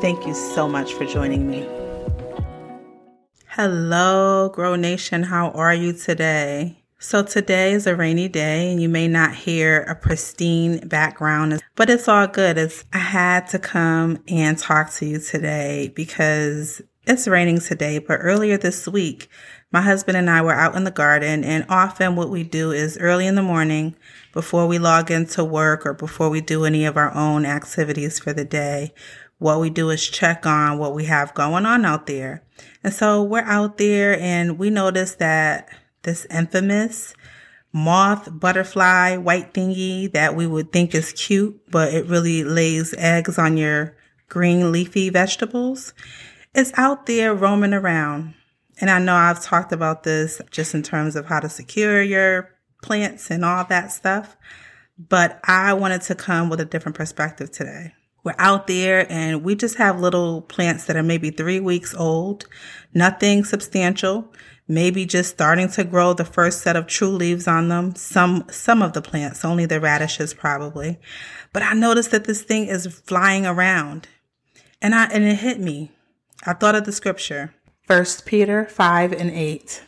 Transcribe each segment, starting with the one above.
Thank you so much for joining me. Hello, Grow Nation. How are you today? So today is a rainy day and you may not hear a pristine background, but it's all good. I had to come and talk to you today because it's raining today, but earlier this week, my husband and I were out in the garden, and often what we do is early in the morning, before we log into work or before we do any of our own activities for the day, what we do is check on what we have going on out there. And so we're out there and we notice that this infamous moth, butterfly, white thingy that we would think is cute, but it really lays eggs on your green leafy vegetables, is out there roaming around. And I know I've talked about this just in terms of how to secure your plants and all that stuff, but I wanted to come with a different perspective today. We're out there and we just have little plants that are maybe 3 weeks old, nothing substantial, maybe just starting to grow the first set of true leaves on them. Some of the plants, only the radishes probably. But I noticed that this thing is flying around, and it hit me. I thought of the scripture, 1 Peter 5:8.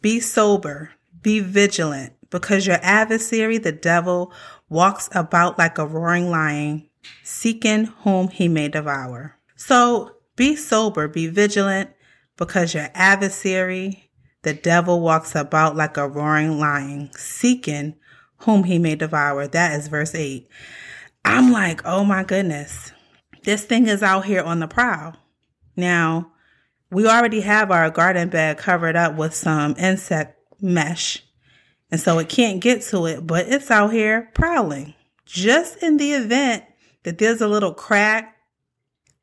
Be sober, be vigilant, because your adversary, the devil, walks about like a roaring lion, seeking whom he may devour. So be sober, be vigilant, because your adversary, the devil, walks about like a roaring lion, seeking whom he may devour. That is verse 8. I'm like, oh my goodness, this thing is out here on the prowl. Now, we already have our garden bed covered up with some insect mesh, and so it can't get to it, but it's out here prowling. Just in the event that there's a little crack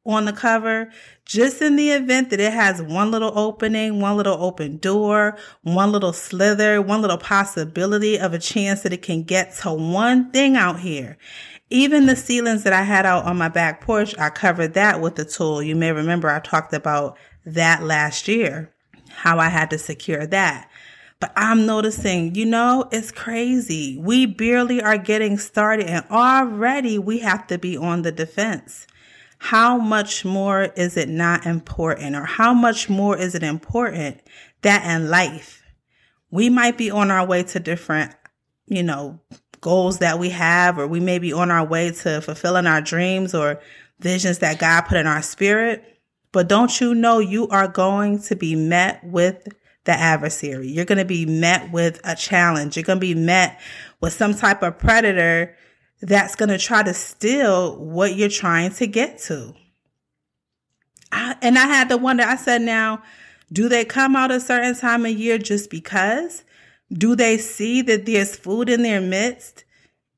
on the cover, just in the event that it has one little opening, one little open door, one little slither, one little possibility of a chance that it can get to one thing out here. Even the seedlings that I had out on my back porch, I covered that with a tool. You may remember I talked about that last year, how I had to secure that. But I'm noticing, it's crazy. We barely are getting started and already we have to be on the defense. How much more is it not important, or how much more is it important that in life we might be on our way to different, goals that we have, or we may be on our way to fulfilling our dreams or visions that God put in our spirit. But don't you know you are going to be met with the adversary. You're going to be met with a challenge. You're going to be met with some type of predator that's going to try to steal what you're trying to get to. I had to wonder, I said, now, do they come out a certain time of year just because? Do they see that there's food in their midst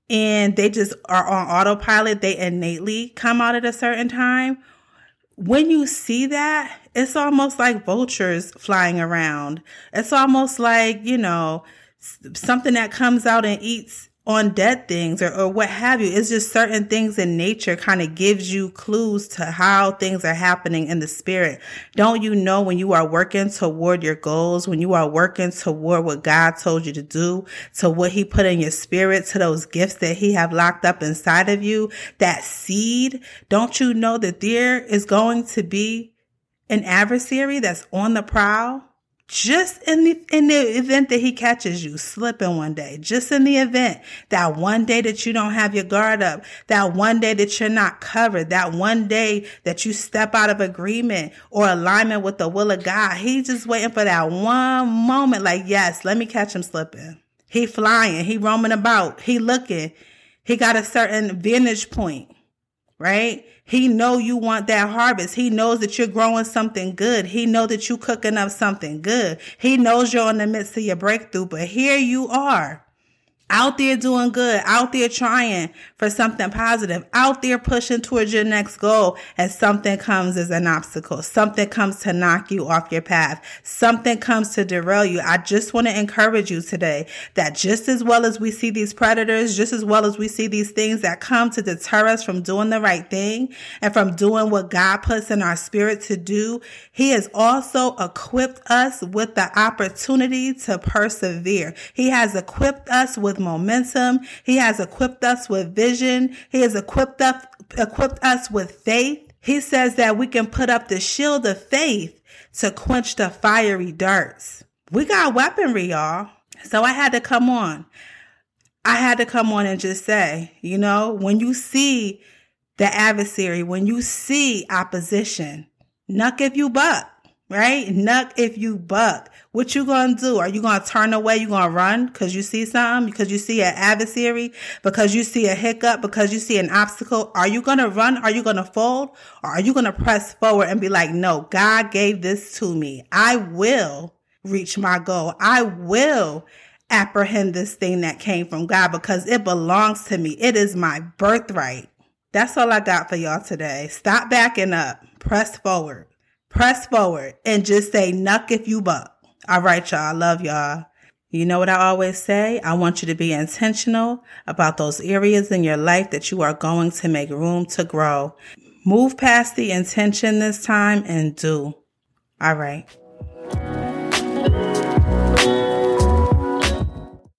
and they just are on autopilot? They innately come out at a certain time. When you see that, it's almost like vultures flying around. It's almost like, something that comes out and eats on dead things or what have you. It's just certain things in nature kind of gives you clues to how things are happening in the spirit. Don't you know when you are working toward your goals, when you are working toward what God told you to do, to what he put in your spirit, to those gifts that he have locked up inside of you, that seed, don't you know that there is going to be an adversary that's on the prowl? Just in the event that he catches you slipping one day, just in the event that one day that you don't have your guard up, that one day that you're not covered, that one day that you step out of agreement or alignment with the will of God, he's just waiting for that one moment. Like, yes, let me catch him slipping. He flying, he roaming about, he looking, he got a certain vantage point. Right? He know you want that harvest. He knows that you're growing something good. He know that you cooking up something good. He knows you're in the midst of your breakthrough, but here you are out there doing good, out there trying for something positive, out there pushing towards your next goal, and something comes as an obstacle. Something comes to knock you off your path. Something comes to derail you. I just want to encourage you today that just as well as we see these predators, just as well as we see these things that come to deter us from doing the right thing and from doing what God puts in our spirit to do, He has also equipped us with the opportunity to persevere. He has equipped us with momentum. He has equipped us with vision. He has equipped us with faith. He says that we can put up the shield of faith to quench the fiery darts. We got weaponry, y'all. So I had to come on. I had to come on and just say, you know, when you see the adversary, when you see opposition, knuck if you buck. Right? Knuck if you buck. What you gonna do? Are you gonna turn away? You gonna run because you see something? Because you see an adversary? Because you see a hiccup? Because you see an obstacle? Are you gonna run? Are you gonna fold? Or are you gonna press forward and be like, no, God gave this to me. I will reach my goal. I will apprehend this thing that came from God because it belongs to me. It is my birthright. That's all I got for y'all today. Stop backing up. Press forward. Press forward and just say, knuck if you buck. All right, y'all. I love y'all. You know what I always say? I want you to be intentional about those areas in your life that you are going to make room to grow. Move past the intention this time and do. All right.